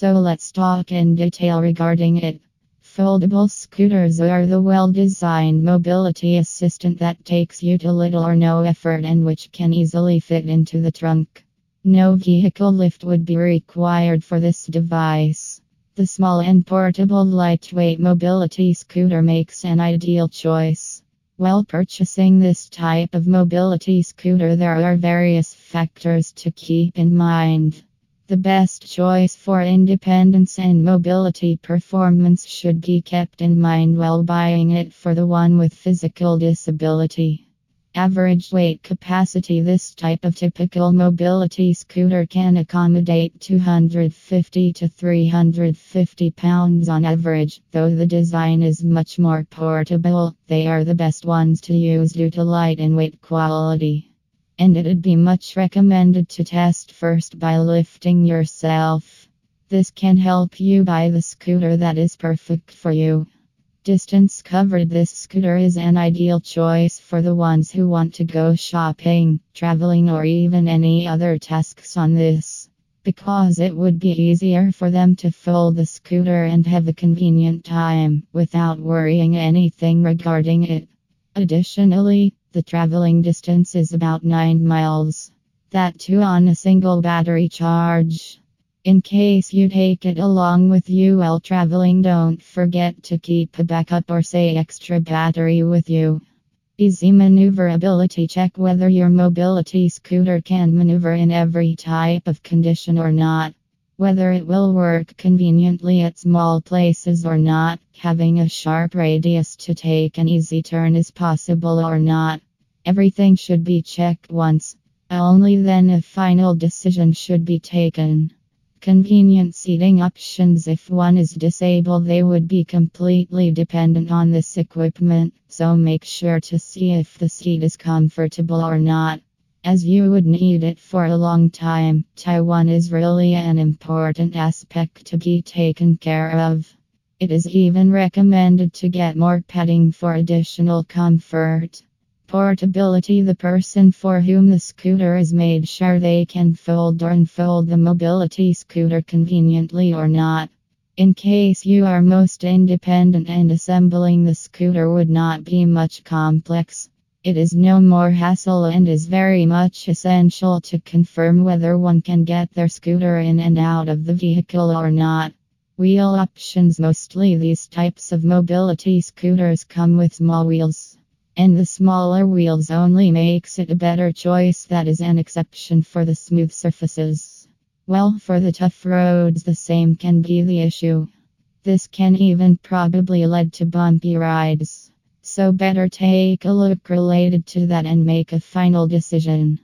So let's talk in detail regarding it. Foldable scooters are the well-designed mobility assistant that takes you to little or no effort and which can easily fit into the trunk. No vehicle lift would be required for this device. The small and portable lightweight mobility scooter makes an ideal choice. While purchasing this type of mobility scooter, there are various factors to keep in mind. The best choice for independence and mobility performance should be kept in mind while buying it for the one with physical disability. Average weight capacity: this type of typical mobility scooter can accommodate 250 to 350 pounds on average. Though the design is much more portable, they are the best ones to use due to light and weight quality. And it'd be much recommended to test first by lifting yourself. This can help you buy the scooter that is perfect for you. Distance covered: this scooter is an ideal choice for the ones who want to go shopping, traveling, or even any other tasks on this, because it would be easier for them to fold the scooter and have a convenient time without worrying anything regarding it. Additionally, the traveling distance is about 9 miles, that too on a single battery charge. In case you take it along with you while traveling, don't forget to keep a backup or say extra battery with you. Easy maneuverability: check whether your mobility scooter can maneuver in every type of condition or not. Whether it will work conveniently at small places or not, having a sharp radius to take an easy turn is possible or not. Everything should be checked once. Only then a final decision should be taken. Convenient seating options: if one is disabled, they would be completely dependent on this equipment, so make sure to see if the seat is comfortable or not, as you would need it for a long time. Taiwan is really an important aspect to be taken care of. It is even recommended to get more padding for additional comfort. Portability: the person for whom the scooter is made, sure they can fold or unfold the mobility scooter conveniently or not. In case you are most independent and assembling the scooter would not be much complex, it is no more hassle and is very much essential to confirm whether one can get their scooter in and out of the vehicle or not. Wheel options: mostly these types of mobility scooters come with small wheels, and the smaller wheels only makes it a better choice that is an exception for the smooth surfaces. Well, for the tough roads the same can be the issue. This can even probably lead to bumpy rides. So better take a look related to that and make a final decision.